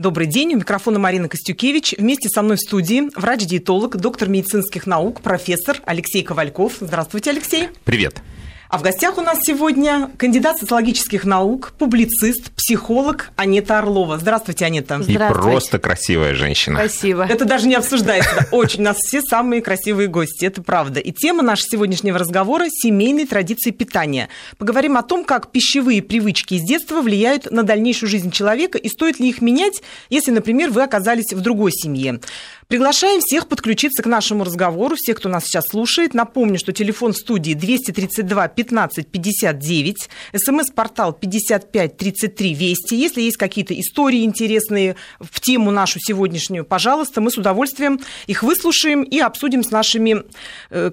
Добрый день. У микрофона Марина Костюкевич. Вместе со мной в студии врач-диетолог, доктор медицинских наук, профессор Алексей Ковальков. Здравствуйте, Алексей. Привет. А в гостях у нас сегодня кандидат социологических наук, публицист, психолог Анетта Орлова. Здравствуйте, Анетта. Здравствуйте. И просто красивая женщина. Спасибо. Это даже не обсуждается. Очень. У нас все самые красивые гости, это правда. И тема нашего сегодняшнего разговора – семейные традиции питания. Поговорим о том, как пищевые привычки из детства влияют на дальнейшую жизнь человека и стоит ли их менять, если, например, вы оказались в другой семье. Приглашаем всех подключиться к нашему разговору, всех, кто нас сейчас слушает. Напомню, что телефон студии 232-15-59, смс-портал 55-33 Вести. Если есть какие-то истории интересные в тему нашу сегодняшнюю, пожалуйста, мы с удовольствием их выслушаем и обсудим с нашими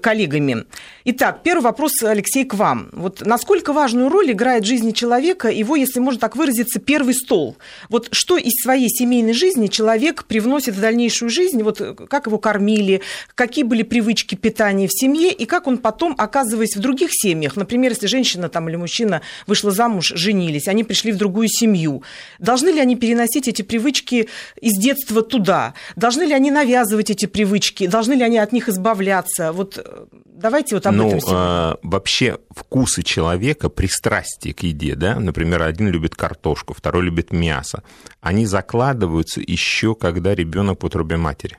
коллегами. Итак, первый вопрос, Алексей, к вам. Вот насколько важную роль играет в жизни человека его, если можно так выразиться, первый стол? Вот что из своей семейной жизни человек привносит в дальнейшую жизнь? Вот как его кормили, какие были привычки питания в семье, и как он потом, оказываясь в других семьях, например, если женщина там, или мужчина вышла замуж, женились, они пришли в другую семью, должны ли они переносить эти привычки из детства туда? Должны ли они навязывать эти привычки? Должны ли они от них избавляться? Вот давайте вот об этом сегодня. Вообще вкусы человека, пристрастие к еде, да? Например, один любит картошку, второй любит мясо. Они закладываются еще, когда ребенок в утробе матери.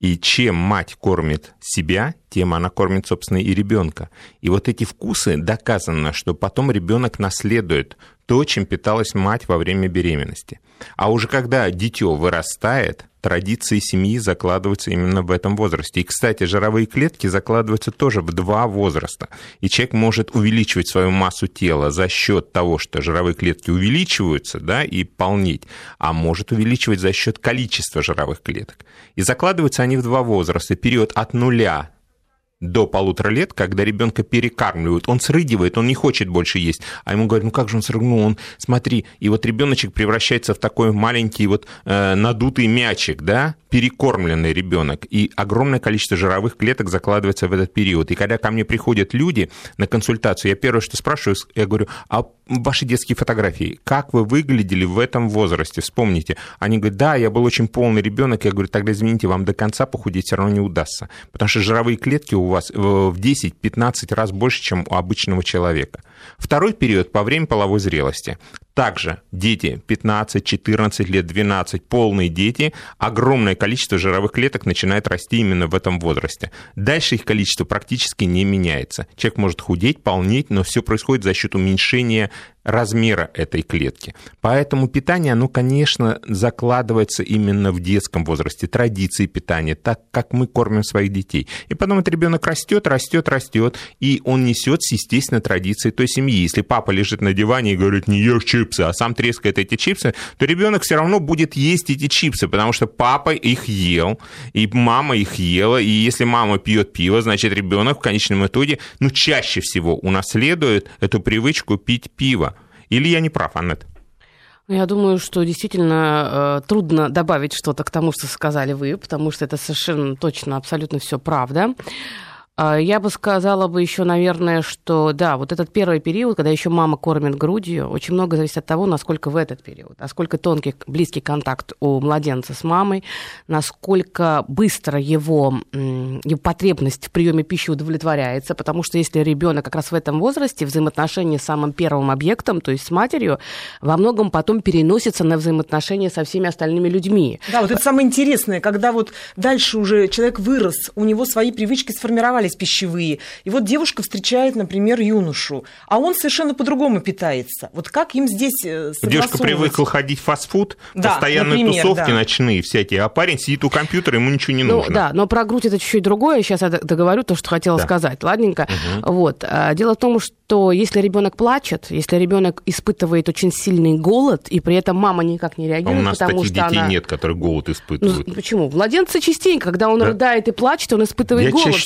И чем мать кормит себя, тем она кормит, собственно, и ребенка. И вот эти вкусы, доказано, что потом ребенок наследует то, чем питалась мать во время беременности. А уже когда дитё вырастает, традиции семьи закладываются именно в этом возрасте. И, кстати, жировые клетки закладываются тоже в два возраста. И человек может увеличивать свою массу тела за счет того, что жировые клетки увеличиваются, да, и полнеть, а может увеличивать за счет количества жировых клеток. И закладываются они в два возраста. Период от 0 до 1,5 лет, когда ребенка перекармливают, он срыгивает, он не хочет больше есть, а ему говорят, ну как же он срыгнул, он, смотри, и вот ребеночек превращается в такой маленький вот надутый мячик, да, перекормленный ребенок, и огромное количество жировых клеток закладывается в этот период, и когда ко мне приходят люди на консультацию, я первое, что спрашиваю, я говорю, а ваши детские фотографии, как вы выглядели в этом возрасте, вспомните, они говорят, да, я был очень полный ребенок, я говорю, тогда извините, вам до конца похудеть все равно не удастся, потому что жировые клетки у вас в 10-15 раз больше, чем у обычного человека. Второй период по времени половой зрелости. Также дети 15, 14 лет, 12, полные дети, огромное количество жировых клеток начинает расти именно в этом возрасте. Дальше их количество практически не меняется. Человек может худеть, полнеть, но все происходит за счет уменьшения размера этой клетки. Поэтому питание, оно, конечно, закладывается именно в детском возрасте, традиции питания, так как мы кормим своих детей. И потом этот ребенок растет, и он несет, естественно, традиции той семьи. Если папа лежит на диване и говорит, не ешь чипсы, а сам трескает эти чипсы, то ребенок все равно будет есть эти чипсы, потому что папа их ел, и мама их ела, и если мама пьет пиво, значит, ребенок в конечном итоге, чаще всего унаследует эту привычку пить пиво. Или я не прав, Аннет? Я думаю, что действительно трудно добавить что-то к тому, что сказали вы, потому что это совершенно точно, абсолютно все правда. Я бы сказала еще, наверное, что да, вот этот первый период, когда еще мама кормит грудью, очень много зависит от того, насколько в этот период, насколько тонкий, близкий контакт у младенца с мамой, насколько быстро его потребность в приеме пищи удовлетворяется, потому что если ребенок как раз в этом возрасте взаимоотношения с самым первым объектом, то есть с матерью, во многом потом переносится на взаимоотношения со всеми остальными людьми. Да, вот это самое интересное, когда вот дальше уже человек вырос, у него свои привычки сформировались, пищевые. И вот девушка встречает, например, юношу, а он совершенно по-другому питается. Вот как им здесь согласовывать? Девушка привыкла ходить в фастфуд, да, постоянные, например, тусовки, да, ночные всякие, а парень сидит у компьютера, ему ничего не нужно. Да, но про грудь это чуть-чуть другое. Сейчас я договорю то, что хотела сказать. Ладненько. Угу. Вот. Дело в том, что если ребенок плачет, если ребенок испытывает очень сильный голод, и при этом мама никак не реагирует, потому что она... У нас таких детей нет, которые голод испытывают. Почему? Младенцы частенько, когда он рыдает и плачет, он испытывает голод.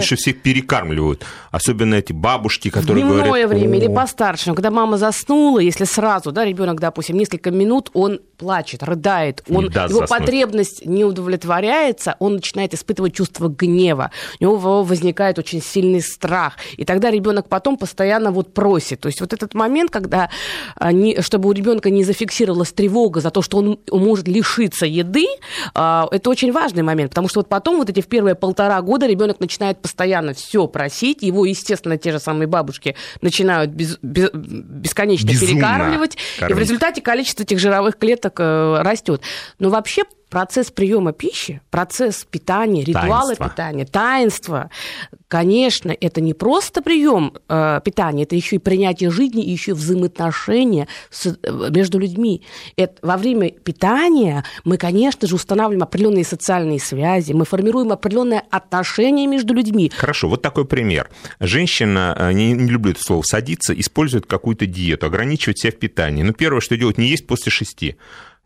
меньше всех перекармливают. Особенно эти бабушки, которые говорят... В дневное время или постарше. Когда мама заснула, если сразу, да, ребенок, допустим, несколько минут, он плачет, рыдает, его потребность не удовлетворяется, он начинает испытывать чувство гнева, у него возникает очень сильный страх. И тогда ребенок потом постоянно вот просит. То есть вот этот момент, когда, чтобы у ребенка не зафиксировалась тревога за то, что он может лишиться еды, это очень важный момент, потому что вот потом вот эти в первые полтора года ребенок начинает постоянно все просить, его, естественно, те же самые бабушки начинают бесконечно перекармливать, и в результате количество этих жировых клеток растет. Но вообще процесс приема пищи, процесс питания, ритуалы питания, таинства, конечно, это не просто прием питания, это еще и принятие жизни, и еще взаимоотношения между людьми. Во время питания мы, конечно же, устанавливаем определенные социальные связи, мы формируем определенные отношения между людьми. Хорошо, вот такой пример. Женщина, не люблю это слово, садится, использует какую-то диету, ограничивает себя в питании. Но первое, что делает, не есть после 6.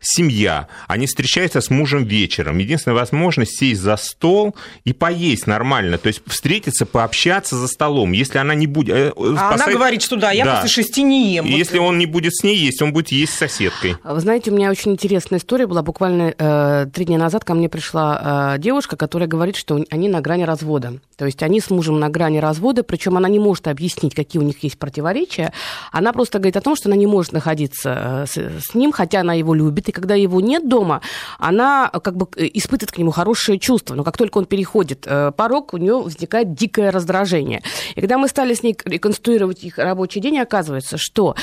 Семья, они встречаются с мужем вечером. Единственная возможность сесть за стол и поесть нормально, то есть встретиться, пообщаться за столом. Если она не будет... Она говорит, что да, я после 6 не ем. И если он не будет с ней есть, он будет есть с соседкой. Вы знаете, у меня очень интересная история была. Буквально 3 дня назад ко мне пришла девушка, которая говорит, что они на грани развода. То есть они с мужем на грани развода, причем она не может объяснить, какие у них есть противоречия. Она просто говорит о том, что она не может находиться с ним, хотя она его любит. И когда его нет дома, она как бы испытывает к нему хорошее чувство. Но как только он переходит порог, у нее возникает дикое раздражение. И когда мы стали с ней реконструировать их рабочий день, оказывается, что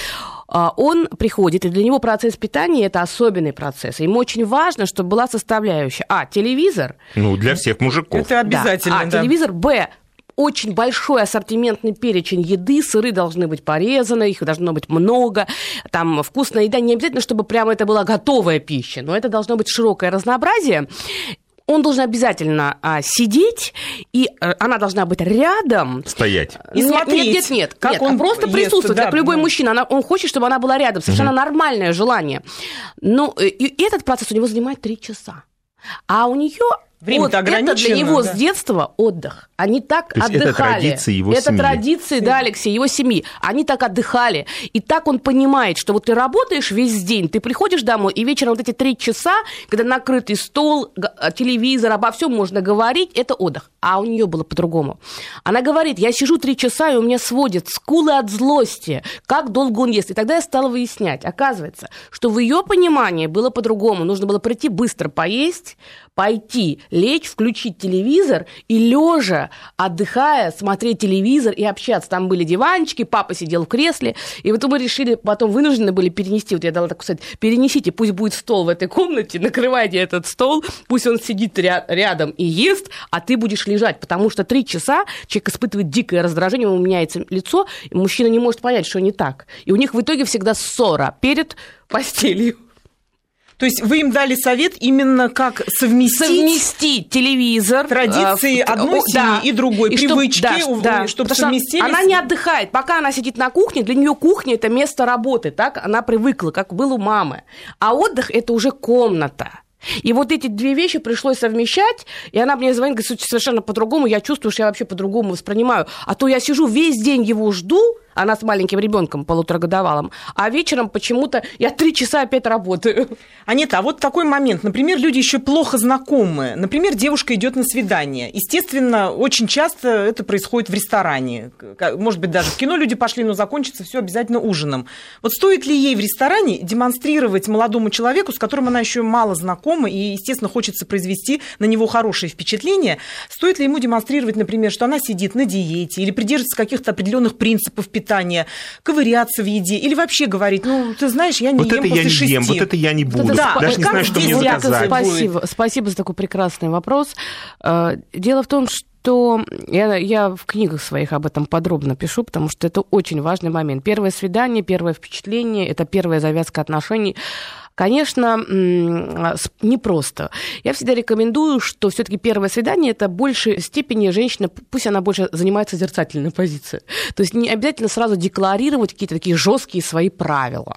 он приходит, и для него процесс питания – это особенный процесс. Ему очень важно, чтобы была составляющая телевизор. Ну, для всех мужиков. Это обязательно, да. Телевизор, б, очень большой ассортиментный перечень еды, сыры должны быть порезаны, их должно быть много, там вкусная еда, не обязательно, чтобы прямо это была готовая пища, но это должно быть широкое разнообразие. Он должен обязательно сидеть, и она должна быть рядом. Стоять. И смотреть. Нет. Как нет, он просто ест, присутствует, да, как любой мужчина. Он хочет, чтобы она была рядом. Совершенно нормальное желание. Но и этот процесс у него занимает 3 часа. А у нее... Вот это для него с детства отдых. Они так отдыхали. Это традиции его семьи. Это традиции, да, Алексей, его семьи. Они так отдыхали. И так он понимает, что вот ты работаешь весь день, ты приходишь домой, и вечером вот эти 3 часа, когда накрытый стол, телевизор, обо всем можно говорить, это отдых. А у нее было по-другому. Она говорит, я сижу 3 часа, и у меня сводят скулы от злости. Как долго он ест? И тогда я стала выяснять. Оказывается, что в ее понимании было по-другому. Нужно было прийти быстро поесть, пойти, лечь, включить телевизор и лежа, отдыхая, смотреть телевизор и общаться. Там были диванчики, папа сидел в кресле. И вот мы решили, потом вынуждены были перенести. Вот я дала такой совет, перенесите, пусть будет стол в этой комнате, накрывайте этот стол, пусть он сидит рядом и ест, а ты будешь лежать. Потому что 3 часа человек испытывает дикое раздражение, ему меняется лицо, и мужчина не может понять, что не так. И у них в итоге всегда ссора перед постелью. То есть вы им дали совет именно как совместить телевизор, традиции одной семьи и другой, и привычки, чтобы совместились. Она не отдыхает. Пока она сидит на кухне, для нее кухня – это место работы. Так она привыкла, как было у мамы. А отдых – это уже комната. И вот эти 2 вещи пришлось совмещать, и она мне звонит, говорит, совершенно по-другому, я чувствую, что я вообще по-другому воспринимаю. А то я сижу весь день его жду, она с маленьким ребенком полуторагодовалым, а вечером почему-то я 3 часа опять работаю. Анетта, а вот такой момент. Например, люди еще плохо знакомы. Например, девушка идет на свидание. Естественно, очень часто это происходит в ресторане. Может быть, даже в кино люди пошли, но закончится все обязательно ужином. Вот стоит ли ей в ресторане демонстрировать молодому человеку, с которым она еще мало знакома и, естественно, хочется произвести на него хорошее впечатление, стоит ли ему демонстрировать, например, что она сидит на диете или придерживается каких-то определенных принципов питания, ковыряться в еде или вообще говорить, ты знаешь, я не вот ем после 6. Вот это я не буду. Даже не знаю, что мне заказать. Спасибо за такой прекрасный вопрос. Дело в том, что я в книгах своих об этом подробно пишу, потому что это очень важный момент. Первое свидание, первое впечатление, это первая завязка отношений. Конечно, непросто. Я всегда рекомендую, что все-таки первое свидание – это в большей степени женщина, пусть она больше занимает созерцательную позицию. То есть не обязательно сразу декларировать какие-то такие жесткие свои правила.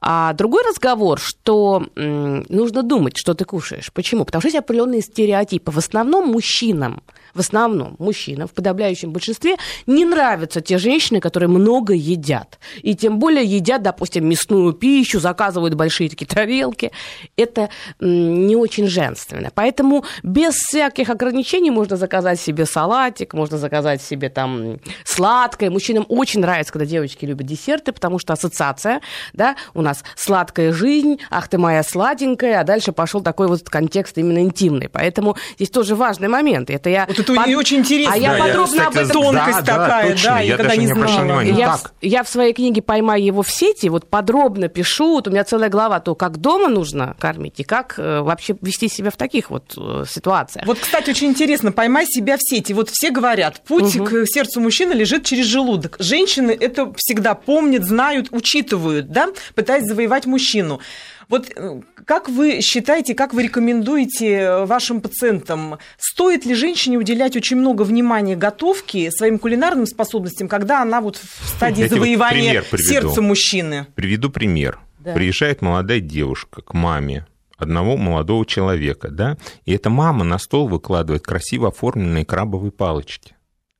А другой разговор, что нужно думать, что ты кушаешь. Почему? Потому что есть определенные стереотипы. В основном мужчинам в основном мужчинам, в подавляющем большинстве, не нравятся те женщины, которые много едят. И тем более едят, допустим, мясную пищу, заказывают большие такие тарелки. Это не очень женственно. Поэтому без всяких ограничений можно заказать себе салатик, можно заказать себе там сладкое. Мужчинам очень нравится, когда девочки любят десерты, потому что ассоциация, да, у нас сладкая жизнь, ах ты моя сладенькая, а дальше пошел такой вот контекст именно интимный. Поэтому здесь тоже важный момент. Это я вот это очень интересно. А я подробно об этом. Тонкость такая, да, я даже не обращала внимания. Я в своей книге «Поймай его в сети» вот подробно пишу, вот у меня целая глава, то, как дома нужно кормить и как вообще вести себя в таких вот ситуациях. Вот, кстати, очень интересно, «Поймай себя в сети». Вот все говорят, путь к сердцу мужчины лежит через желудок. Женщины это всегда помнят, знают, учитывают, да, пытаясь завоевать мужчину. Вот как вы считаете, как вы рекомендуете вашим пациентам, стоит ли женщине уделять очень много внимания готовке, своим кулинарным способностям, когда она вот в стадии завоевания сердца мужчины? Приведу пример. Да. Приезжает молодая девушка к маме одного молодого человека, да, и эта мама на стол выкладывает красиво оформленные крабовые палочки.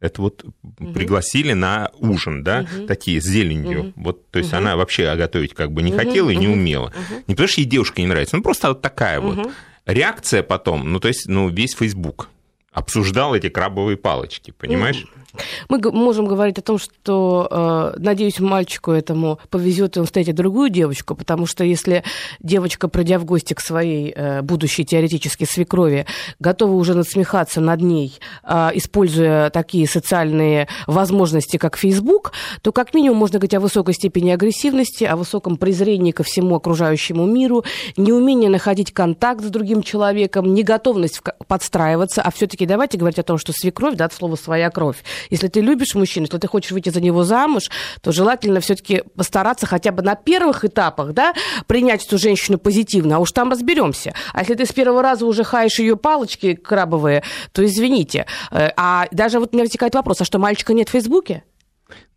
Это вот пригласили на ужин, да, такие с зеленью. Вот, то есть она вообще готовить как бы не хотела и не умела. Не потому что ей девушка не нравится, ну просто вот такая вот. Реакция потом, ну то есть ну, весь Facebook обсуждал эти крабовые палочки, понимаешь? Мы можем говорить о том, что, надеюсь, мальчику этому повезет, и он встретит другую девочку, потому что если девочка, придя в гости к своей будущей теоретически свекрови, готова уже надсмехаться над ней, используя такие социальные возможности, как Facebook, то как минимум можно говорить о высокой степени агрессивности, о высоком презрении ко всему окружающему миру, неумении находить контакт с другим человеком, неготовность подстраиваться, а все-таки давайте говорить о том, что свекровь, да, от слова «своя кровь». Если ты любишь мужчину, если ты хочешь выйти за него замуж, то желательно все-таки постараться хотя бы на первых этапах, да, принять эту женщину позитивно, а уж там разберемся. А если ты с первого раза уже хаешь ее палочки крабовые, то извините. А даже вот у меня возникает вопрос, а что, мальчика нет в Фейсбуке?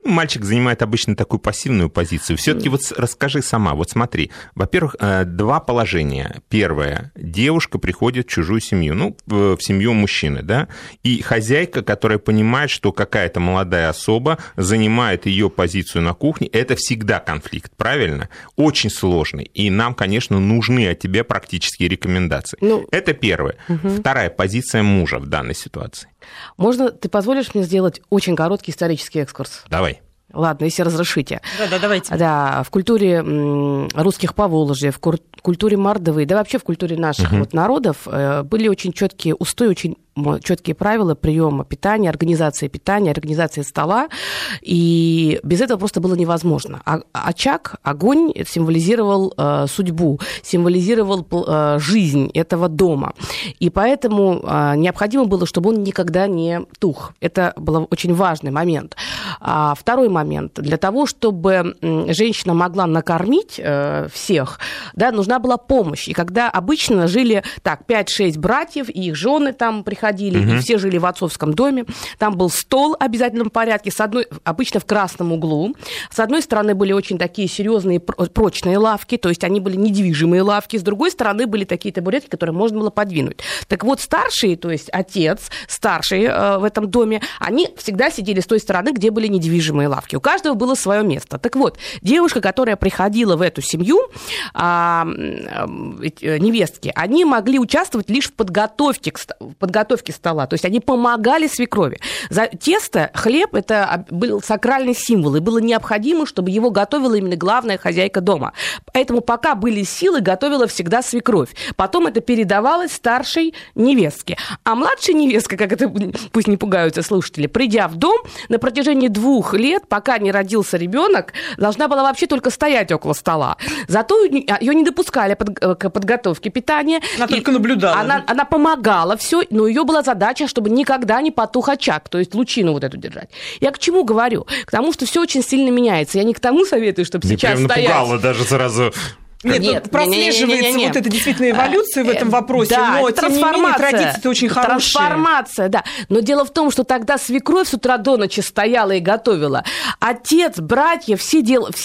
Мальчик занимает обычно такую пассивную позицию. Все-таки вот расскажи сама. Вот смотри. Во-первых, два положения. Первое. Девушка приходит в чужую семью. Ну, в семью мужчины, да? И хозяйка, которая понимает, что какая-то молодая особа занимает ее позицию на кухне. Это всегда конфликт, правильно? Очень сложный. И нам, конечно, нужны от тебя практические рекомендации. Ну, это первое. Вторая позиция мужа в данной ситуации. Можно, ты позволишь мне сделать очень короткий исторический экскурс? Давай. Ладно, если разрешите. Да, давайте. Да, в культуре русских Поволжья, в культуре мордовой, да вообще в культуре наших вот народов были очень четкие устои, очень четкие правила приема питания, организации стола, и без этого просто было невозможно. Очаг, огонь символизировал судьбу, символизировал жизнь этого дома, и поэтому необходимо было, чтобы он никогда не тух. Это был очень важный момент. Второй момент. Для того, чтобы женщина могла накормить всех, да, нужна была помощь. И когда обычно жили так 5-6 братьев, и их жены там приходили, и все жили в отцовском доме. Там был стол в обязательном порядке, с одной, обычно в красном углу. С одной стороны были очень такие серьезные прочные лавки, то есть они были недвижимые лавки. С другой стороны были такие табуретки, которые можно было подвинуть. Так вот, старшие, то есть отец, старшие в этом доме, они всегда сидели с той стороны, где были недвижимые лавки. У каждого было свое место. Так вот, девушка, которая приходила в эту семью, невестки, они могли участвовать лишь в подготовке стола, то есть они помогали свекрови. За тесто, хлеб, это был сакральный символ, и было необходимо, чтобы его готовила именно главная хозяйка дома. Поэтому пока были силы, готовила всегда свекровь. Потом это передавалось старшей невестке. А младшая невестка, как это, пусть не пугаются слушатели, придя в дом, на протяжении 2 лет, пока не родился ребенок, должна была вообще только стоять около стола. Зато ее не допускали к подготовке питания. Она только наблюдала. Она помогала, все, но ее была задача, чтобы никогда не потух очаг, то есть лучину вот эту держать. Я к чему говорю? К тому, что все очень сильно меняется. Я не к тому советую, чтобы сейчас стоять... Мне прям напугало даже сразу... Нет, прослеживается вот эта действительно эволюция в этом вопросе, да, но тем не менее традиции-то очень хорошие. Трансформация, да. Но дело в том, что тогда свекровь с утра до ночи стояла и готовила. Отец, братья, все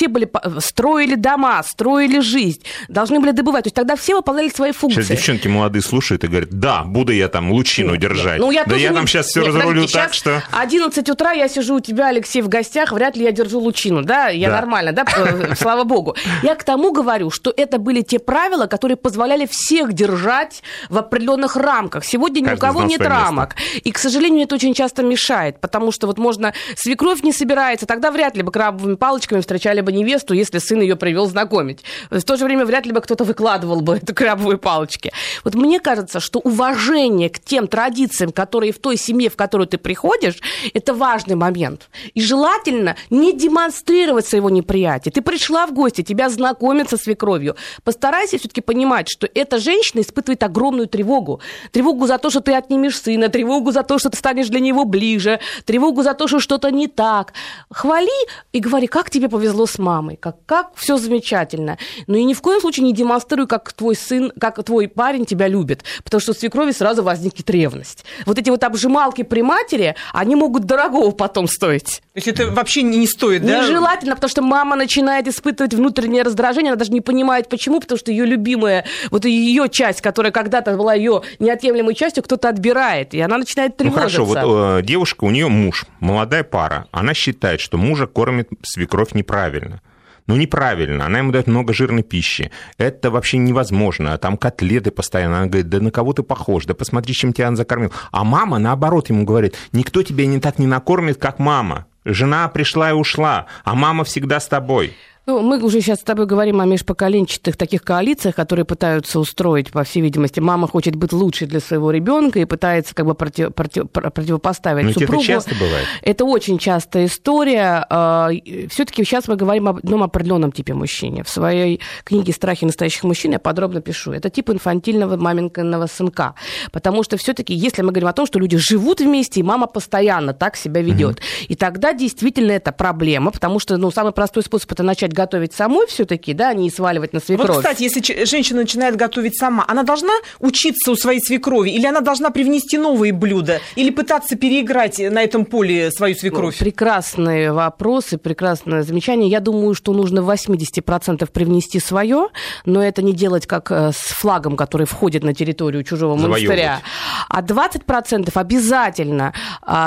были, строили дома, строили жизнь, должны были добывать. То есть тогда все выполняли свои функции. Сейчас девчонки молодые слушают и говорят, да, буду я там лучину держать. Ну, я да тоже я там сейчас все разрулю так, что... 11 утра я сижу у тебя, Алексей, в гостях, вряд ли я держу лучину, да? Я нормально, да? Слава богу. Я к тому говорю, что это были те правила, которые позволяли всех держать в определенных рамках. Сегодня ни у кого нет рамок. И, к сожалению, это очень часто мешает, потому что вот можно... Свекровь не собирается, тогда вряд ли бы крабовыми палочками встречали бы невесту, если сын ее привел знакомить. В то же время вряд ли бы кто-то выкладывал бы эти крабовые палочки. Вот мне кажется, что уважение к тем традициям, которые в той семье, в которую ты приходишь, это важный момент. И желательно не демонстрировать своего неприятия. Ты пришла в гости, тебя знакомят со свекровью. Постарайся все-таки понимать, что эта женщина испытывает огромную тревогу. Тревогу за то, что ты отнимешь сына, тревогу за то, что ты станешь для него ближе, тревогу за то, что что-то не так. Хвали и говори, как тебе повезло с мамой, как все замечательно. Но и ни в коем случае не демонстрируй, как твой сын, как твой парень тебя любит, потому что у свекрови сразу возникнет ревность. Вот эти вот обжималки при матери, они могут дорогого потом стоить. То есть это вообще не стоит, да? Нежелательно, потому что мама начинает испытывать внутреннее раздражение, она даже не понимает, почему, потому что ее любимая, вот ее часть, которая когда-то была ее неотъемлемой частью, кто-то отбирает, и она начинает тревожиться. Ну хорошо, вот девушка, у нее муж, молодая пара, она считает, что мужа кормит свекровь неправильно. Ну, неправильно, она ему дает много жирной пищи. Это вообще невозможно. Там котлеты постоянно. Она говорит, да на кого ты похож? Да посмотри, чем тебя он закормил. А мама, наоборот, ему говорит, никто тебя не так не накормит, как мама. Жена пришла и ушла, а мама всегда с тобой. Ну, мы уже сейчас с тобой говорим о межпоколенчатых таких коалициях, которые пытаются устроить, по всей видимости, мама хочет быть лучше для своего ребенка и пытается как бы противопоставить супругу. Это часто бывает? Это очень частая история. Все-таки сейчас мы говорим об одном определенном типе мужчины. В своей книге «Страхи настоящих мужчин» я подробно пишу. Это тип инфантильного маменькиного сынка. Потому что все-таки, если мы говорим о том, что люди живут вместе, и мама постоянно так себя ведет, и тогда действительно это проблема, потому что самый простой способ – это начать готовить самой все-таки, да, а не сваливать на свекровь. Вот, кстати, если женщина начинает готовить сама, она должна учиться у своей свекрови, или она должна привнести новые блюда, или пытаться переиграть на этом поле свою свекровь? Ну, прекрасные вопросы, прекрасное замечание. Я думаю, что нужно в 80% привнести свое, но это не делать как с флагом, который входит на территорию чужого монастыря. А 20% обязательно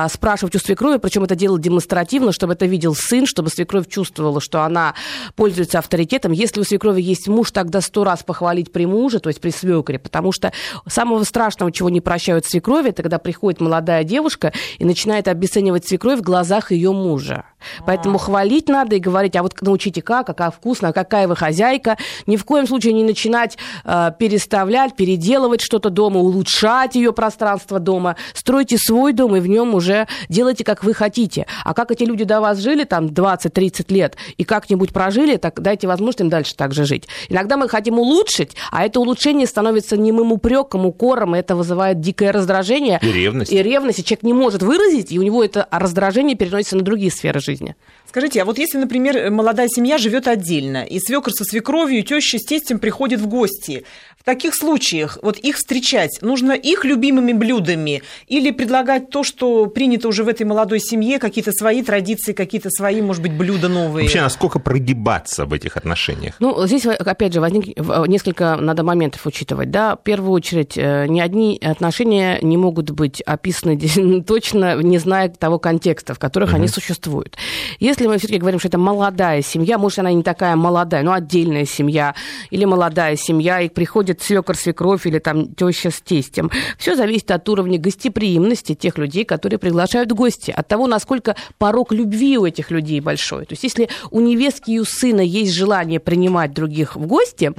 спрашивать у свекрови, причем это делать демонстративно, чтобы это видел сын, чтобы свекровь чувствовала, что она пользуется авторитетом. Если у свекрови есть муж, тогда 100 раз похвалить при муже, то есть при свекре, потому что самого страшного, чего не прощают свекрови, это когда приходит молодая девушка и начинает обесценивать свекровь в глазах ее мужа. Поэтому хвалить надо и говорить, а вот научите как, какая вкусная, какая вы хозяйка. Ни в коем случае не начинать переставлять, переделывать что-то дома, улучшать ее пространство дома. Стройте свой дом и в нем уже делайте, как вы хотите. А как эти люди до вас жили там 20-30 лет и как-нибудь прожили, так дайте возможность им дальше так же жить. Иногда мы хотим улучшить, а это улучшение становится немым упреком, укором, и это вызывает дикое раздражение. И ревность. И человек не может выразить, и у него это раздражение переносится на другие сферы жизни. Скажите, а вот если, например, молодая семья живет отдельно, и свекр со свекровью, теща с тестем приходят в гости, в таких случаях вот их встречать нужно их любимыми блюдами или предлагать то, что принято уже в этой молодой семье, какие-то свои традиции, какие-то свои, может быть, блюда новые? Вообще, насколько прогибаться в этих отношениях? Ну, здесь, опять же, возник несколько надо моментов учитывать. Да? В первую очередь, ни одни отношения не могут быть описаны точно, не зная того контекста, в которых они существуют. Если мы все-таки говорим, что это молодая семья, может, она не такая молодая, но отдельная семья, или молодая семья, и приходит свекр, свекровь, или там теща с тестем. Все зависит от уровня гостеприимности тех людей, которые приглашают в гости, от того, насколько порог любви у этих людей большой. То есть, если у невестки и у сына есть желание принимать других в гости,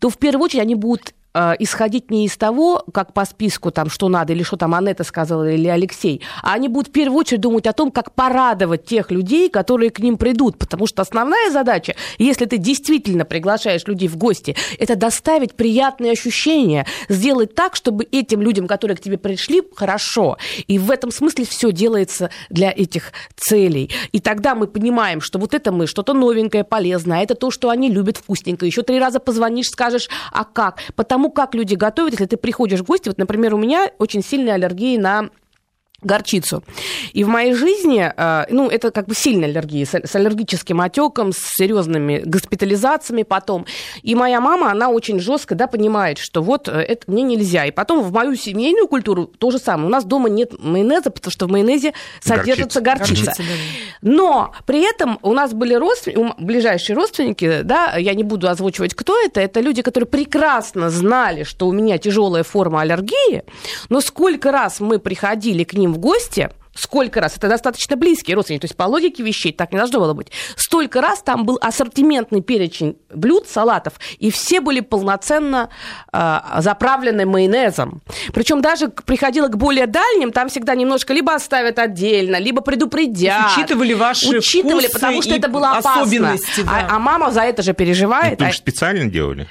то в первую очередь они будут исходить не из того, как по списку, там, что надо, или что там Анетта сказала, или Алексей, а они будут в первую очередь думать о том, как порадовать тех людей, которые к ним придут. Потому что основная задача, если ты действительно приглашаешь людей в гости, это доставить приятные ощущения, сделать так, чтобы этим людям, которые к тебе пришли, хорошо. И в этом смысле все делается для этих целей. И тогда мы понимаем, что вот это мы, что-то новенькое, полезное, а это то, что они любят, вкусненькое. Еще 3 раза позвонишь, скажешь, а как? Потому как люди готовят, если ты приходишь в гости. Вот, например, у меня очень сильная аллергия на горчицу. И в моей жизни, ну, это как бы сильная аллергия, с аллергическим отеком, с серьезными госпитализациями потом. И моя мама, она очень жестко, да, понимает, что вот это мне нельзя. И потом в мою семейную культуру то же самое. У нас дома нет майонеза, потому что в майонезе содержится горчица. Но при этом у нас были ближайшие родственники, да, я не буду озвучивать, кто это люди, которые прекрасно знали, что у меня тяжелая форма аллергии, но сколько раз мы приходили к ним в гости, сколько раз, это достаточно близкие родственники, то есть по логике вещей так не должно было быть, столько раз там был ассортиментный перечень блюд, салатов, и все были полноценно заправлены майонезом. Причем даже приходило к более дальним, там всегда немножко либо оставят отдельно, либо предупредят. Учитывали ваши вкусы, потому что это было опасно. Да. А мама за это же переживает. Это же специально делали?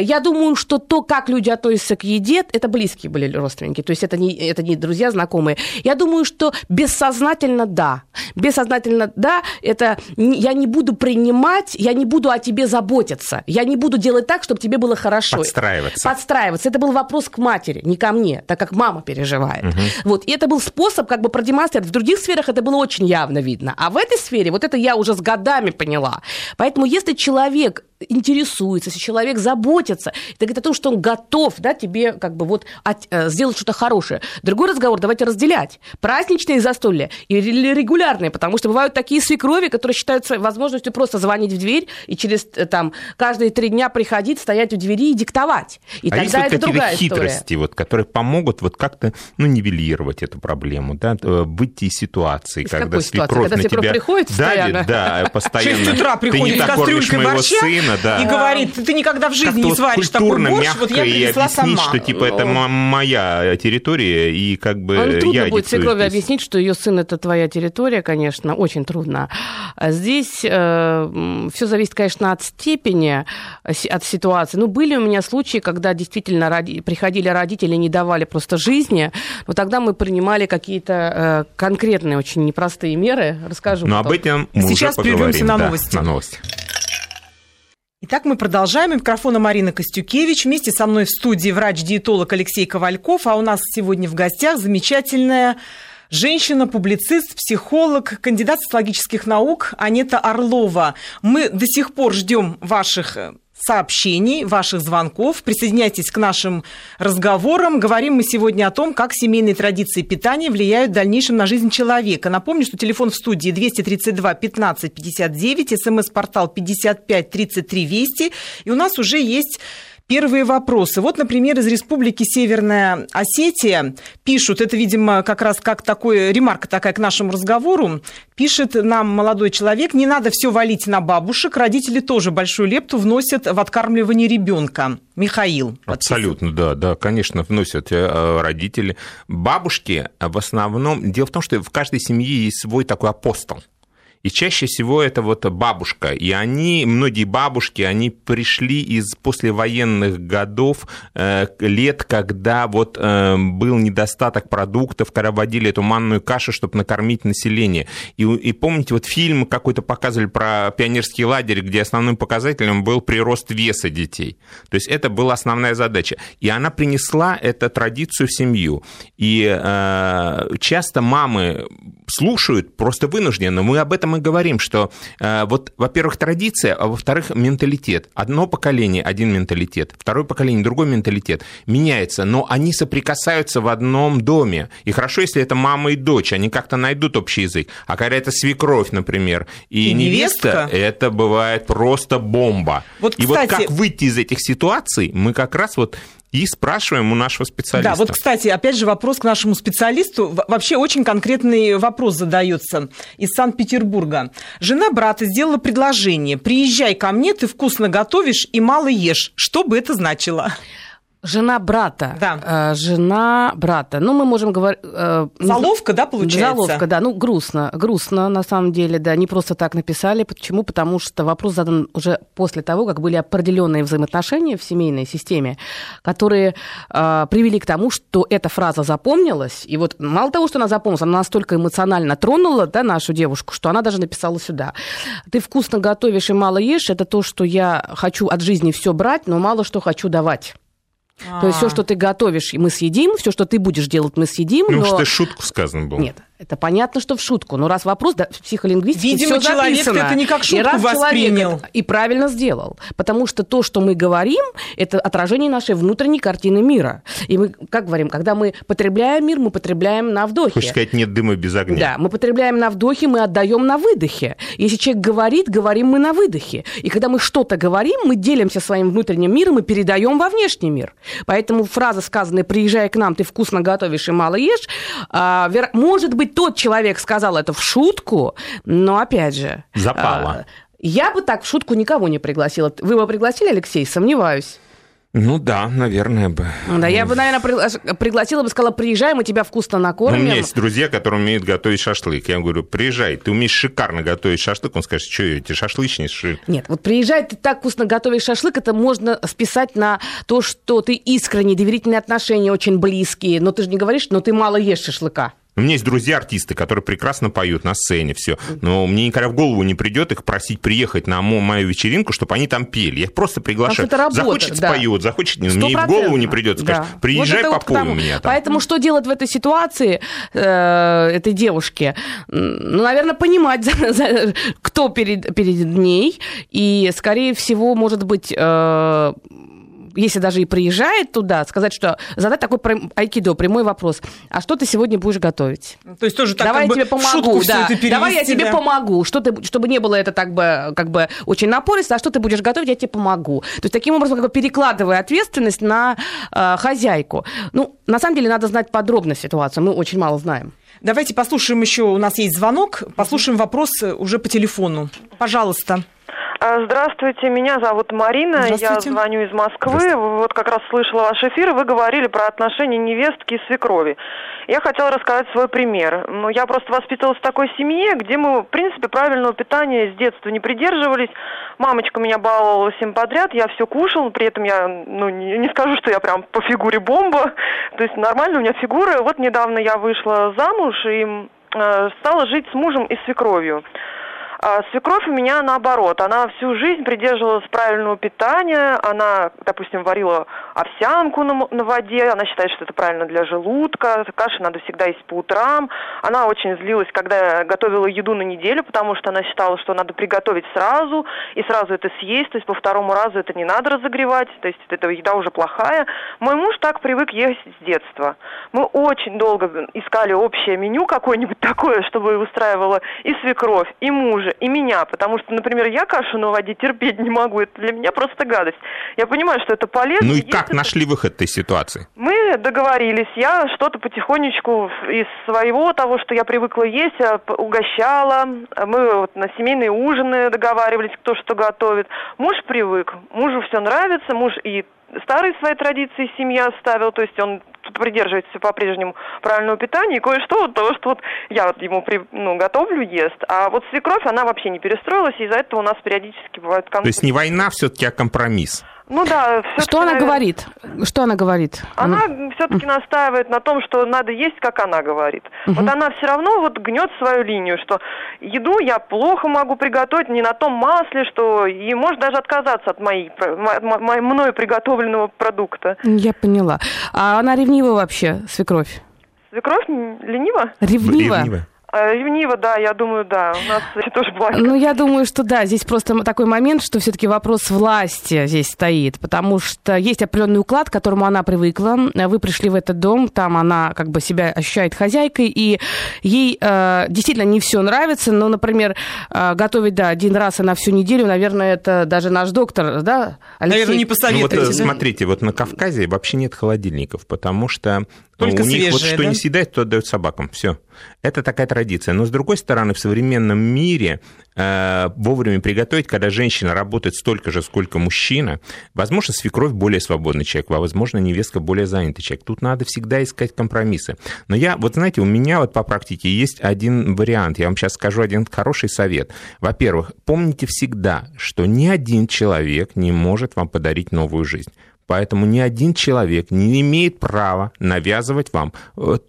Я думаю, что то, как люди относятся к еде, это близкие были родственники, то есть это не друзья, знакомые. Я думаю, что бессознательно да. Бессознательно да, это я не буду принимать, я не буду о тебе заботиться, я не буду делать так, чтобы тебе было хорошо. Подстраиваться. Это был вопрос к матери, не ко мне, так как мама переживает. Угу. Вот. И это был способ как бы продемонстрировать. В других сферах это было очень явно видно. А в этой сфере, вот это я уже с годами поняла. Поэтому если человек интересуется, если человек заботится, это говорит о том, что он готов, да, тебе как бы вот сделать что-то хорошее. Другой разговор, давайте разделять. Праздничные застолья или регулярные, потому что бывают такие свекрови, которые считают своей возможностью просто звонить в дверь и через там, каждые 3 дня приходить, стоять у двери и диктовать. И тогда это другая история. А есть вот какие-то хитрости, вот, которые помогут вот как-то нивелировать эту проблему, да, выйти из ситуации, когда свекровь на тебя приходит постоянно? Да, постоянно. 6 утра приходит с кастрюлькой борща, да. И говорит, ты никогда в жизни не сваришь такой борщ, вот я принесла сама. Объяснить, что типа это моя территория, и как бы я... Трудно будет свекрови объяснить, что ее сын это твоя территория, конечно, очень трудно. Здесь все зависит, конечно, от степени, от ситуации. Ну, были у меня случаи, когда действительно приходили родители, не давали просто жизни, но тогда мы принимали какие-то конкретные, очень непростые меры. Расскажу потом. Но об этом мы сейчас прервемся на новости. Да, на новости. Итак, мы продолжаем. У микрофона Марина Костюкевич. Вместе со мной в студии врач-диетолог Алексей Ковальков. А у нас сегодня в гостях замечательная женщина-публицист, психолог, кандидат социологических наук Анетта Орлова. Мы до сих пор ждем ваших сообщений, ваших звонков. Присоединяйтесь к нашим разговорам. Говорим мы сегодня о том, как семейные традиции питания влияют в дальнейшем на жизнь человека. Напомню, что телефон в студии 232 15 59, смс-портал 55 33 Вести. И у нас уже есть первые вопросы. Вот, например, из Республики Северная Осетия пишут, это, видимо, как раз как такой, ремарка такая к нашему разговору, пишет нам молодой человек, не надо все валить на бабушек, родители тоже большую лепту вносят в откармливание ребенка. Михаил. Абсолютно, да, конечно, вносят родители. Бабушки в основном... Дело в том, что в каждой семье есть свой такой апостол. И чаще всего это вот бабушка. И многие бабушки, они пришли из послевоенных годов, лет, когда вот был недостаток продуктов, когда водили эту манную кашу, чтобы накормить население. И помните, вот фильм какой-то показывали про пионерский лагерь, где основным показателем был прирост веса детей. То есть это была основная задача. И она принесла эту традицию в семью. И часто мамы слушают, просто вынуждены. Мы об этом мы говорим, что вот, во-первых, традиция, а во-вторых, менталитет. Одно поколение – один менталитет, второе поколение – другой менталитет. Меняется, но они соприкасаются в одном доме. И хорошо, если это мама и дочь, они как-то найдут общий язык. А когда это свекровь, например, и невеста, это бывает просто бомба. Вот, кстати... И вот как выйти из этих ситуаций, мы как раз вот... И спрашиваем у нашего специалиста. Да, вот, кстати, опять же вопрос к нашему специалисту. Вообще очень конкретный вопрос задается из Санкт-Петербурга. Жена брата сделала предложение. «Приезжай ко мне, ты вкусно готовишь и мало ешь». Что бы это значило? Жена брата. Да. Жена брата. Ну, мы можем говорить... Заловка, да, получается? Заловка, да. Ну, грустно. Грустно, на самом деле, да. Не просто так написали. Почему? Потому что вопрос задан уже после того, как были определенные взаимоотношения в семейной системе, которые привели к тому, что эта фраза запомнилась. И вот мало того, что она запомнилась, она настолько эмоционально тронула, да, нашу девушку, что она даже написала сюда. Ты вкусно готовишь и мало ешь. Это то, что я хочу от жизни все брать, но мало что хочу давать. То есть все, что ты готовишь, мы съедим, все, что ты будешь делать, мы съедим. Потому что шутку сказано было. Нет, это понятно, что в шутку. Но раз вопрос, да, в психолингвистике все записано. Видимо, человек это не как шутку воспринял. И правильно сделал. Потому что то, что мы говорим, это отражение нашей внутренней картины мира. И мы, как говорим, когда мы потребляем мир, мы потребляем на вдохе. Хочешь сказать, нет дыма без огня. Да, мы потребляем на вдохе, мы отдаем на выдохе. Если человек говорит, говорим мы на выдохе. И когда мы что-то говорим, мы делимся своим внутренним миром и передаем во внешний мир. Поэтому фраза, сказанная «приезжай к нам, ты вкусно готовишь и мало ешь», может быть, тот человек сказал это в шутку, но, опять же... Запала. Я бы так в шутку никого не пригласила. Вы бы пригласили, Алексей? Сомневаюсь. Ну да, наверное бы. Да, я бы, наверное, пригласила бы, сказала, приезжай, мы тебя вкусно накормим. У меня есть друзья, которые умеют готовить шашлык. Я им говорю, приезжай, ты умеешь шикарно готовить шашлык. Он скажет, что эти шашлычники? Нет, вот приезжай, ты так вкусно готовишь шашлык, это можно списать на то, что ты искренне, доверительные отношения очень близкие. Но ты же не говоришь, но ты мало ешь шашлыка. У меня есть друзья-артисты, которые прекрасно поют на сцене, все. Но мне никогда в голову не придет их просить приехать на мою вечеринку, чтобы они там пели. Я их просто приглашаю. Работа, захочет, да. Споет, захочет, не. Мне и в голову не придет. Скажет, да. Приезжай, вот попой у меня там. Поэтому что делать в этой ситуации этой девушке? Ну, наверное, понимать, кто перед ней. И, скорее всего, может быть... если даже и приезжает туда, сказать, что задать такой айкидо, прямой вопрос. А что ты сегодня будешь готовить? То есть тоже так, давай как я тебе помогу, да. Перевести, давай я тебе помогу, что ты, чтобы не было это так бы, как бы очень напористо, а что ты будешь готовить, я тебе помогу. То есть таким образом как бы перекладывая ответственность на хозяйку. Ну, на самом деле надо знать подробно ситуацию, мы очень мало знаем. Давайте послушаем еще, у нас есть звонок, послушаем вопрос уже по телефону. Пожалуйста. Здравствуйте, меня зовут Марина, я звоню из Москвы, вот как раз слышала ваш эфир, вы говорили про отношения невестки и свекрови. Я хотела рассказать свой пример. Ну, я просто воспитывалась в такой семье, где мы, в принципе, правильного питания с детства не придерживались. Мамочка меня баловала всем подряд, я все кушала, при этом я, ну, не скажу, что я прям по фигуре бомба, то есть нормально у меня фигура. Вот недавно я вышла замуж и стала жить с мужем и свекровью. А свекровь у меня наоборот, она всю жизнь придерживалась правильного питания, она, допустим, варила овсянку на воде, она считает, что это правильно для желудка, каши надо всегда есть по утрам, она очень злилась, когда я готовила еду на неделю, потому что она считала, что надо приготовить сразу и сразу это съесть, то есть по второму разу это не надо разогревать, то есть эта еда уже плохая. Мой муж так привык есть с детства. Мы очень долго искали общее меню какое-нибудь такое, чтобы выстраивала и свекровь, и мужа, и меня, потому что, например, я кашу на воде терпеть не могу, это для меня просто гадость. Я понимаю, что это полезно. Ну и как нашли выход этой ситуации? Мы договорились, я что-то потихонечку из своего того, что я привыкла есть, угощала, мы вот на семейные ужины договаривались, кто что готовит. Муж привык, мужу все нравится, муж и старые свои традиции семья оставила, то есть он придерживается по-прежнему правильного питания, и кое-что от того, что вот я вот ему готовлю, ест. А вот свекровь, она вообще не перестроилась, и из-за этого у нас периодически бывают конфликты. То есть не война все-таки, а компромисс. Ну да. Что она говорит? Что она говорит? Она все-таки настаивает на том, что надо есть, как она говорит. Вот она все равно вот гнет свою линию, что еду я плохо могу приготовить, не на том масле, что и может даже отказаться от мной приготовленного продукта. Я поняла. А она ревнива вообще, свекровь? Свекровь ленива? Ревнива. Ревниво, да, я думаю, да. У нас тоже благо. Ну, я думаю, что да, здесь просто такой момент, что все-таки вопрос власти здесь стоит, потому что есть определенный уклад, к которому она привыкла. Вы пришли в этот дом, там она как бы себя ощущает хозяйкой, и ей действительно не все нравится, но, например, готовить, да, один раз и на всю неделю, наверное, это даже наш доктор, да, Алексей? Наверное, не посоветуете. Ну, вот, смотрите, вот на Кавказе вообще нет холодильников, потому что Только у них свежие, вот что да? не съедает, то отдают собакам. Все. Это такая традиция. Но, с другой стороны, в современном мире вовремя приготовить, когда женщина работает столько же, сколько мужчина, возможно, свекровь более свободный человек, а, возможно, невестка более занятый человек. Тут надо всегда искать компромиссы. Но я, вот знаете, у меня вот по практике есть один вариант. Я вам сейчас скажу один хороший совет. Во-первых, помните всегда, что ни один человек не может вам подарить новую жизнь. Поэтому ни один человек не имеет права навязывать вам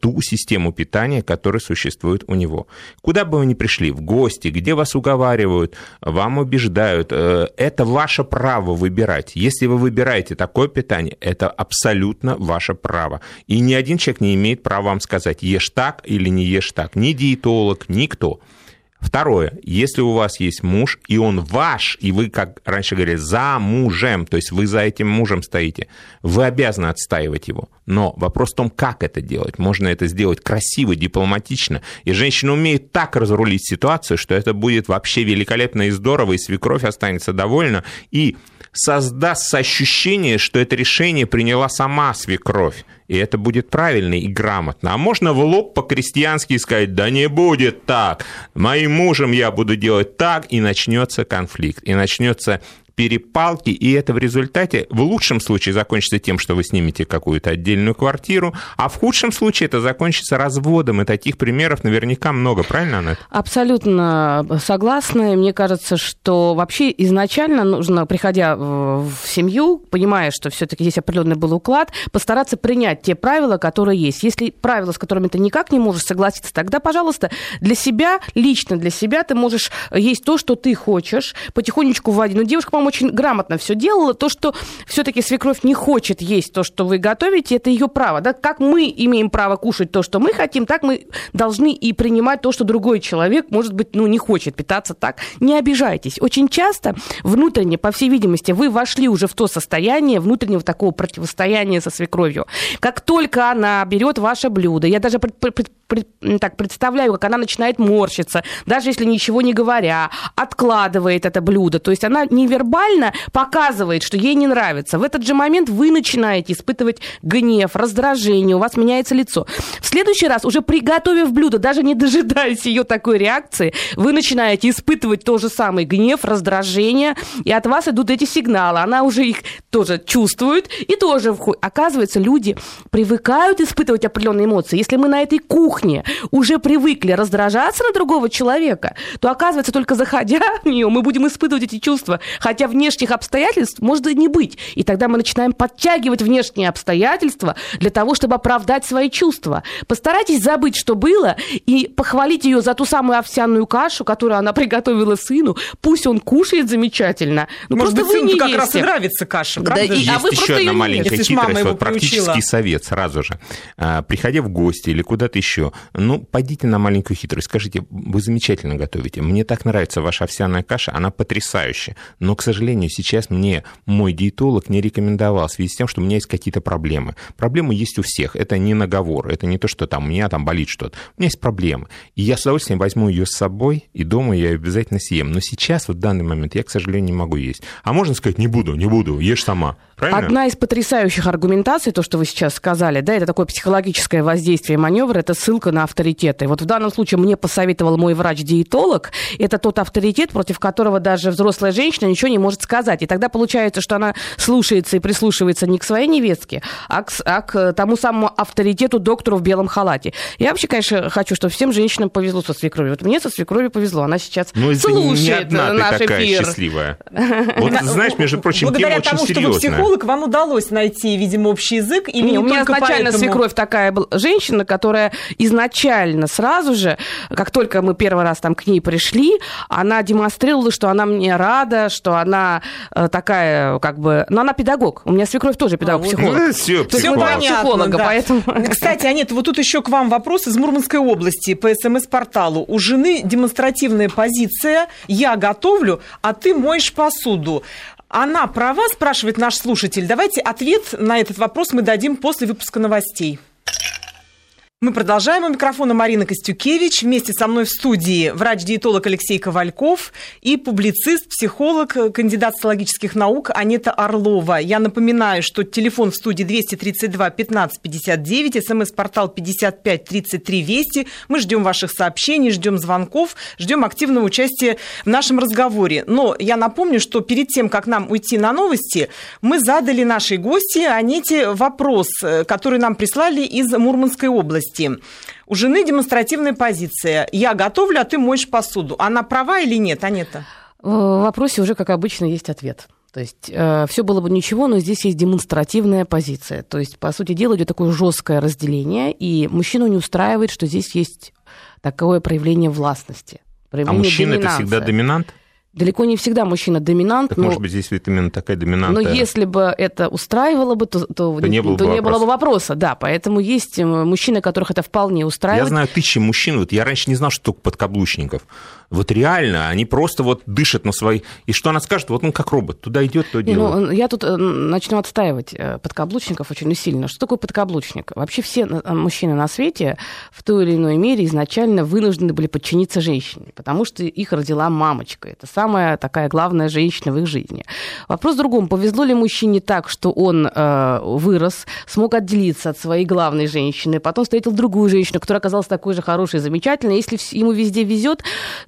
ту систему питания, которая существует у него. Куда бы вы ни пришли, в гости, где вас уговаривают, вам убеждают, это ваше право выбирать. Если вы выбираете такое питание, это абсолютно ваше право. И ни один человек не имеет права вам сказать, ешь так или не ешь так. Ни диетолог, никто. Второе, если у вас есть муж, и он ваш, и вы, как раньше говорили, за мужем, то есть вы за этим мужем стоите, вы обязаны отстаивать его. Но вопрос в том, как это делать. Можно это сделать красиво, дипломатично, и женщина умеет так разрулить ситуацию, что это будет вообще великолепно и здорово, и свекровь останется довольна, и создастся ощущение, что это решение приняла сама свекровь. И это будет правильно и грамотно. А можно в лоб по-крестьянски сказать, да не будет так, моим мужем я буду делать так, и начнется конфликт, и начнется перепалки, и это в результате в лучшем случае закончится тем, что вы снимете какую-то отдельную квартиру, а в худшем случае это закончится разводом, и таких примеров наверняка много, правильно, Анетта? Абсолютно согласна. Мне кажется, что вообще изначально нужно, приходя в семью, понимая, что все-таки здесь определенный был уклад, постараться принять те правила, которые есть. Если правила, с которыми ты никак не можешь согласиться, тогда, пожалуйста, для себя, лично для себя ты можешь есть то, что ты хочешь, потихонечку вводить. Но девушка, по-моему, очень грамотно все делала. То, что все-таки свекровь не хочет есть то, что вы готовите, это ее право. Да? Как мы имеем право кушать то, что мы хотим, так мы должны и принимать то, что другой человек, может быть, ну, не хочет питаться так. Не обижайтесь. Очень часто внутренне, по всей видимости, вы вошли уже в то состояние внутреннего такого противостояния со свекровью. Как только она берет ваше блюдо, я даже представляю, как она начинает морщиться, даже если ничего не говоря, откладывает это блюдо. То есть она невербально показывает, что ей не нравится. В этот же момент вы начинаете испытывать гнев, раздражение, у вас меняется лицо. В следующий раз, уже приготовив блюдо, даже не дожидаясь ее такой реакции, вы начинаете испытывать то же самое гнев, раздражение, и от вас идут эти сигналы. Она уже их тоже чувствует и тоже входит. Оказывается, люди привыкают испытывать определенные эмоции. Если мы на этой кухне уже привыкли раздражаться на другого человека, то, оказывается, только заходя в нее, мы будем испытывать эти чувства, хотя внешних обстоятельств может и не быть. И тогда мы начинаем подтягивать внешние обстоятельства для того, чтобы оправдать свои чувства. Постарайтесь забыть, что было, и похвалить ее за ту самую овсяную кашу, которую она приготовила сыну. Пусть он кушает замечательно. Но может быть, сыну как раз и нравится каша. Да, и, есть еще одна маленькая хитрость, вот практический совет сразу же. Приходя в гости или куда-то еще, ну, пойдите на маленькую хитрость. Скажите, вы замечательно готовите. Мне так нравится ваша овсяная каша, она потрясающая. Но, к сожалению, сейчас мне мой диетолог не рекомендовал в связи с тем, что у меня есть какие-то проблемы. Проблемы есть у всех. Это не наговор, это не то, что там у меня там болит что-то. У меня есть проблемы. И я с удовольствием возьму ее с собой, и дома я ее обязательно съем. Но сейчас, вот в данный момент, я, к сожалению, не могу есть. А можно сказать, не буду, ешь сама. Правильно? Одна из потрясающих аргументаций, то, что вы сейчас сказали, да, это такое психологическое воздействие маневра, это ссылка на авторитеты. Вот в данном случае мне посоветовал мой врач-диетолог. Это тот авторитет, против которого даже взрослая женщина ничего не может сказать. И тогда получается, что она слушается и прислушивается не к своей невестке, а к тому самому авторитету доктору в белом халате. Я вообще, конечно, хочу, чтобы всем женщинам повезло со свекровью. Вот мне со свекровью повезло. Она сейчас слушает наш эфир. Ну, ты такая счастливая. Вот, знаешь, между прочим, благодаря тема тому, очень серьезная. Благодаря тому, что вы психолог, вам удалось найти, видимо, общий язык. И у меня изначально свекровь такая была женщина, которая изначально сразу же, как только мы первый раз там к ней пришли, она демонстрировала, что она мне рада, что она такая, как бы... Но она педагог. У меня свекровь тоже педагог-психолог. Вот. Все понятно, да. Поэтому... Кстати, Анетта, вот тут еще к вам вопрос из Мурманской области по СМС-порталу. У жены демонстративная позиция. Я готовлю, а ты моешь посуду. Она права, спрашивает наш слушатель. Давайте ответ на этот вопрос мы дадим после выпуска новостей. Мы продолжаем. У микрофона Марина Костюкевич. Вместе со мной в студии врач-диетолог Алексей Ковальков и публицист, психолог, кандидат социологических наук Анетта Орлова. Я напоминаю, что телефон в студии 232 15 59, смс-портал 55 33 Вести. Мы ждем ваших сообщений, ждем звонков, ждем активного участия в нашем разговоре. Но я напомню, что перед тем, как нам уйти на новости, мы задали нашей гости Анете вопрос, который нам прислали из Мурманской области. У жены демонстративная позиция. Я готовлю, а ты моешь посуду. Она права или нет, Анетта? В вопросе уже, как обычно, есть ответ. То есть все было бы ничего, но здесь есть демонстративная позиция. То есть, по сути дела, идет такое жесткое разделение, и мужчину не устраивает, что здесь есть такое проявление властности. Проявление мужчина доминанции. Это всегда доминант? Далеко не всегда мужчина доминант. Так, но, может быть, здесь именно такая доминантная... Но если бы это устраивало бы, то не было бы вопроса. Да, поэтому есть мужчины, которых это вполне устраивает. Я знаю тысячи мужчин, вот я раньше не знал, что только подкаблучников. Вот реально, они просто вот дышат на свои... И что она скажет, вот он как робот, туда идет, то делает. Ну, я тут начну отстаивать подкаблучников очень сильно. Что такое подкаблучник? Вообще все мужчины на свете в той или иной мере изначально вынуждены были подчиниться женщине, потому что их родила мамочка. Это самая такая главная женщина в их жизни. Вопрос в другом. Повезло ли мужчине так, что он вырос, смог отделиться от своей главной женщины, потом встретил другую женщину, которая оказалась такой же хорошей, замечательной. Если ему везде везет,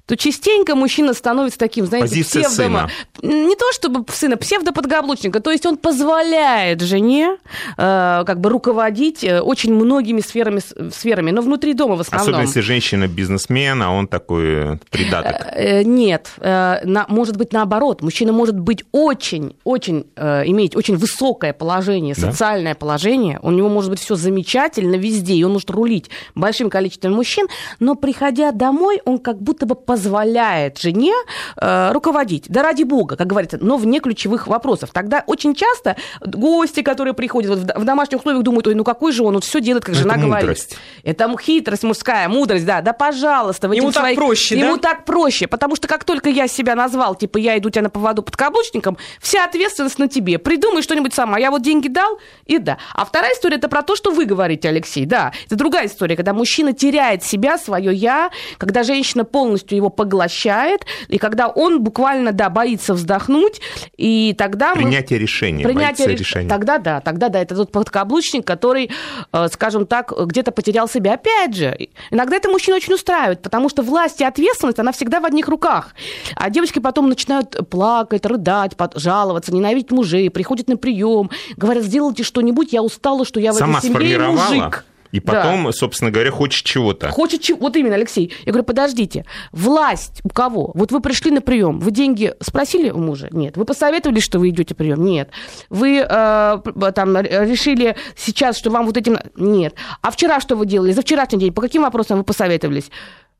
то частенько мужчина становится таким, знаете, псевдо... Не то чтобы сына, псевдоподгаблучника. То есть он позволяет жене как бы руководить очень многими сферами, но внутри дома в основном. Особенно если женщина бизнесмен, а он такой придаток. Нет. Может быть, наоборот. Мужчина может быть иметь очень высокое положение, социальное положение. У него может быть все замечательно везде, и он может рулить большим количеством мужчин, но, приходя домой, он как будто бы позволяет жене руководить. Да ради бога, как говорится, но вне ключевых вопросов. Тогда очень часто гости, которые приходят вот в домашних условиях, думают, ой, ну какой же он, вот все делает, как жена говорит. Это хитрость мужская, мудрость, да пожалуйста. Ему так проще, потому что как только я себя назвал, типа, я иду тебя на поводу под каблучником, вся ответственность на тебе. Придумай что-нибудь сама. Я вот деньги дал, и да. А вторая история, это про то, что вы говорите, Алексей, да. Это другая история, когда мужчина теряет себя, свое я, когда женщина полностью его поглощает, и когда он буквально, боится вздохнуть, и тогда... Принятие решения. Тогда это тот подкаблучник, который, скажем так, где-то потерял себя. Опять же, иногда это мужчина очень устраивает, потому что власть и ответственность, она всегда в одних руках. А девочки потом начинают плакать, рыдать, жаловаться, ненавидеть мужей, приходят на прием, говорят, сделайте что-нибудь, я устала, что я в этой семье мужик. И потом, собственно говоря, хочет чего-то. Вот именно, Алексей. Я говорю, подождите, власть у кого? Вот вы пришли на прием, вы деньги спросили у мужа? Нет. Вы посоветовали, что вы идете прием? Нет. Вы решили сейчас, что вам вот этим... Нет. А вчера что вы делали? За вчерашний день по каким вопросам вы посоветовались?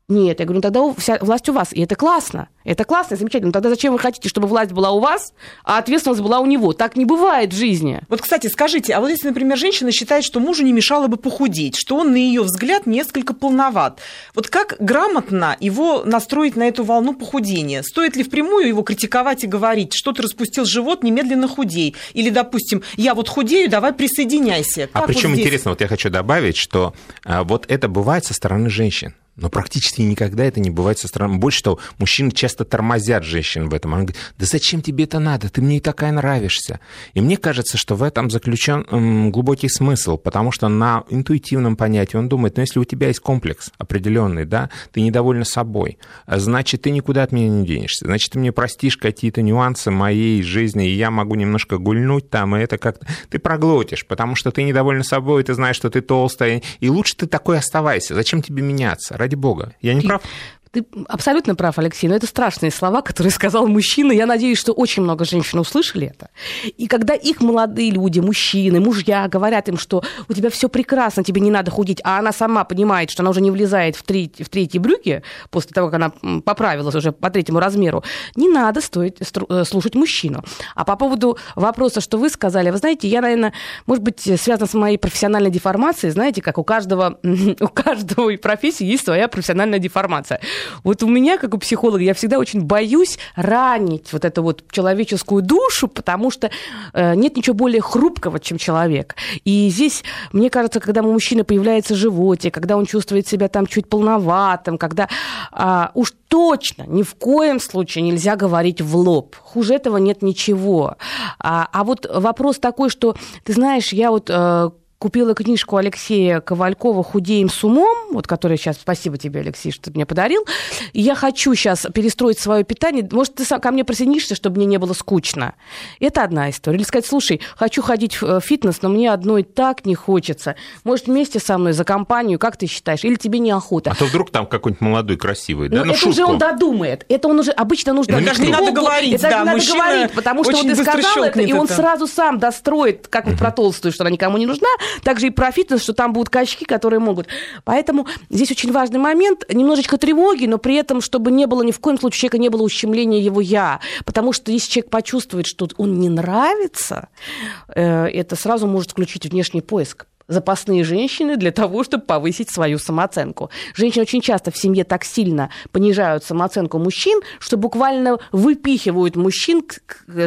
Нет, я говорю, ну тогда вся власть у вас, и это классно, замечательно, но тогда зачем вы хотите, чтобы власть была у вас, а ответственность была у него? Так не бывает в жизни. Вот, кстати, скажите, а вот если, например, женщина считает, что мужу не мешало бы похудеть, что он, на ее взгляд, несколько полноват, вот как грамотно его настроить на эту волну похудения? Стоит ли впрямую его критиковать и говорить, что ты распустил живот, немедленно худей, или, допустим, я вот худею, давай присоединяйся? Как причем вот здесь... интересно, вот я хочу добавить, что вот это бывает со стороны женщин. Но практически никогда это не бывает со стороны. Больше того, мужчины часто тормозят женщин в этом. Они говорят, да зачем тебе это надо? Ты мне и такая нравишься. И мне кажется, что в этом заключен глубокий смысл, потому что на интуитивном понятии он думает, если у тебя есть комплекс определенный, ты недовольна собой, значит, ты никуда от меня не денешься, значит, ты мне простишь какие-то нюансы моей жизни, и я могу немножко гульнуть там, и это как-то... Ты проглотишь, потому что ты недовольна собой, ты знаешь, что ты толстая, и лучше ты такой оставайся. Зачем тебе меняться? Ради бога. Я не прав? Ты абсолютно прав, Алексей, но это страшные слова, которые сказал мужчина. Я надеюсь, что очень много женщин услышали это. И когда их молодые люди, мужчины, мужья говорят им, что у тебя все прекрасно, тебе не надо худеть, а она сама понимает, что она уже не влезает в третьи брюки после того, как она поправилась уже по третьему размеру, не надо слушать мужчину. А по поводу вопроса, что вы сказали, вы знаете, я, наверное, может быть, связано с моей профессиональной деформацией, знаете, как у каждой профессии есть своя профессиональная деформация – Вот у меня, как у психолога, я всегда очень боюсь ранить вот эту вот человеческую душу, потому что нет ничего более хрупкого, чем человек. И здесь, мне кажется, когда у мужчины появляется животик, когда он чувствует себя там чуть полноватым, когда уж точно ни в коем случае нельзя говорить в лоб. Хуже этого нет ничего. А вот вопрос такой, что, ты знаешь, я вот... купила книжку Алексея Ковалькова «Худеем с умом», вот, которая сейчас... Спасибо тебе, Алексей, что ты мне подарил. И я хочу сейчас перестроить свое питание. Может, ты сам ко мне присоединишься, чтобы мне не было скучно? Это одна история. Или сказать, слушай, хочу ходить в фитнес, но мне одной так не хочется. Может, вместе со мной, за компанию, как ты считаешь? Или тебе неохота? А то вдруг там какой-нибудь молодой, красивый, да? Это шутку. Уже он додумает. Это он уже... Обычно нужно... Это даже не надо говорить, это да. Мужчина надо говорить, потому что вот ты сказал это, и он сразу сам достроит, как вот про толстую, что она никому не нужна, также и про фитнес, что там будут качки, которые могут. Поэтому здесь очень важный момент. Немножечко тревоги, но при этом, чтобы не было ни в коем случае у человека не было ущемления его «я». Потому что если человек почувствует, что он не нравится, это сразу может включить внешний поиск. Запасные женщины для того, чтобы повысить свою самооценку. Женщины очень часто в семье так сильно понижают самооценку мужчин, что буквально выпихивают мужчин к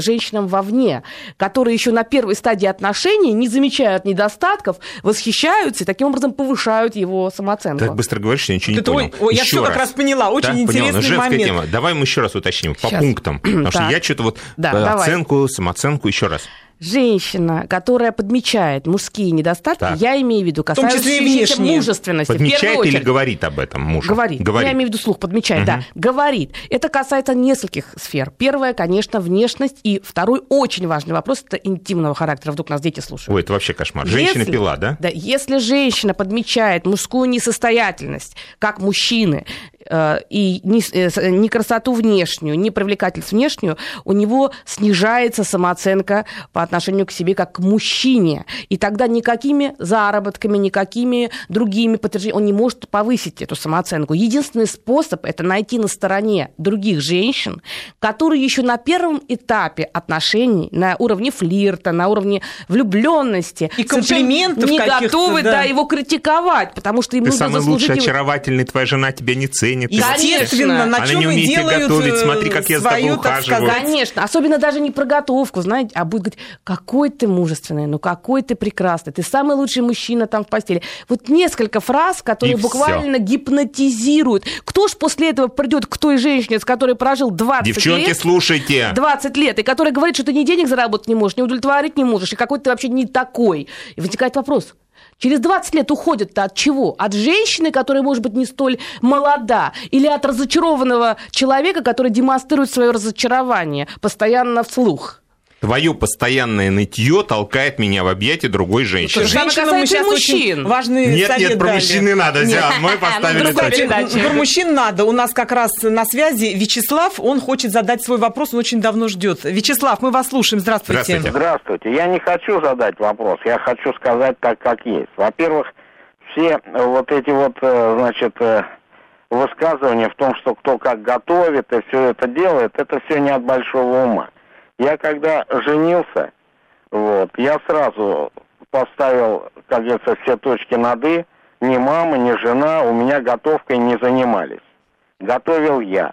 женщинам вовне, которые еще на первой стадии отношений не замечают недостатков, восхищаются и таким образом повышают его самооценку. Так быстро говоришь, я ничего не понял. Я все как раз поняла, очень да? интересный женская момент. Тема. Давай мы еще раз уточним по пунктам, потому что я что-то вот оценку, самооценку еще раз. Женщина, которая подмечает мужские недостатки, я имею в виду, касающиеся мужественности. Подмечает или говорит об этом мужу? Говорит. Я имею в виду слух, подмечает, да. Говорит. Это касается нескольких сфер. Первое, конечно, внешность. И второй очень важный вопрос, это интимного характера. Вдруг нас дети слушают. Ой, это вообще кошмар. Женщина пила, да? Да. Если женщина подмечает мужскую несостоятельность, как мужчины, и ни красоту внешнюю, ни привлекательность внешнюю, у него снижается самооценка по отношению к себе как к мужчине. И тогда никакими заработками, никакими другими подтверждениями он не может повысить эту самооценку. Единственный способ – это найти на стороне других женщин, которые еще на первом этапе отношений, на уровне флирта, на уровне влюбленности, и комплиментов не готовы его критиковать, потому что им нужно заслужить... Ты самый лучший, очаровательный, твоя жена тебя не ценит. Естественно, на чем и делают готовить. Смотри, как я свою, с тобой ухаживаю. Конечно, особенно даже не про готовку, знаете, а будет говорить, какой ты мужественный, ну какой ты прекрасный, ты самый лучший мужчина там в постели. Вот несколько фраз, которые и буквально гипнотизируют. Кто ж после этого придет к той женщине, с которой прожил 20 лет? Девчонки, слушайте. 20 лет, и которая говорит, что ты ни денег заработать не можешь, ни удовлетворить не можешь, и какой ты вообще не такой. И возникает вопрос. Через 20 лет уходят-то от чего? От женщины, которая, может быть, не столь молода, или от разочарованного человека, который демонстрирует свое разочарование постоянно вслух? Твое постоянное нытье толкает меня в объятия другой женщины. Женщина, мы сейчас мужчин. Нет, про мужчин не надо. Мы поставили точку. Про мужчин надо. У нас как раз на связи Вячеслав. Он хочет задать свой вопрос. Он очень давно ждет. Вячеслав, мы вас слушаем. Здравствуйте. Здравствуйте. Я не хочу задать вопрос. Я хочу сказать так, как есть. Во-первых, все вот эти вот, значит, высказывания в том, что кто как готовит и все это делает, это все не от большого ума. Я когда женился, вот, я сразу поставил, как говорится, все точки над «и». Ни мама, ни жена у меня готовкой не занимались. Готовил я.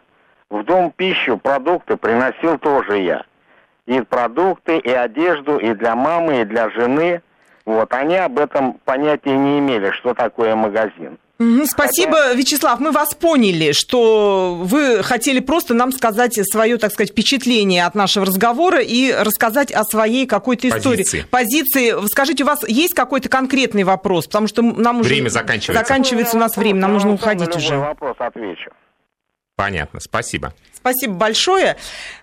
В дом пищу, продукты приносил тоже я. И продукты, и одежду, и для мамы, и для жены. Вот, они об этом понятия не имели, что такое магазин. Спасибо, Вячеслав, мы вас поняли, что вы хотели просто нам сказать свое, так сказать, впечатление от нашего разговора и рассказать о своей какой-то истории. Позиции. Скажите, у вас есть какой-то конкретный вопрос? Потому что нам уже... Время заканчивается у нас время, нам нужно уходить уже. Вопрос отвечу. Понятно, спасибо. Спасибо большое.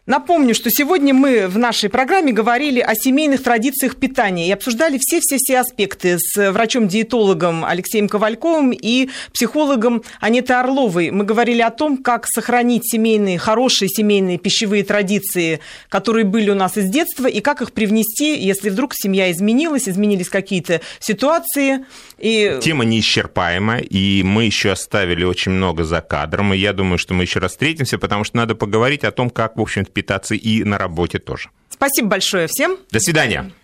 Напомню, что сегодня мы в нашей программе говорили о семейных традициях питания и обсуждали все-все-все аспекты с врачом-диетологом Алексеем Ковальковым и психологом Анеттой Орловой. Мы говорили о том, как сохранить семейные, хорошие семейные пищевые традиции, которые были у нас из детства, и как их привнести, если вдруг семья изменилась, изменились какие-то ситуации. И... Тема неисчерпаема, и мы еще оставили очень много за кадром, и я думаю, что мы еще раз встретимся, потому что надо поговорить о том, как, в общем-то, питаться и на работе тоже. Спасибо большое всем. До свидания.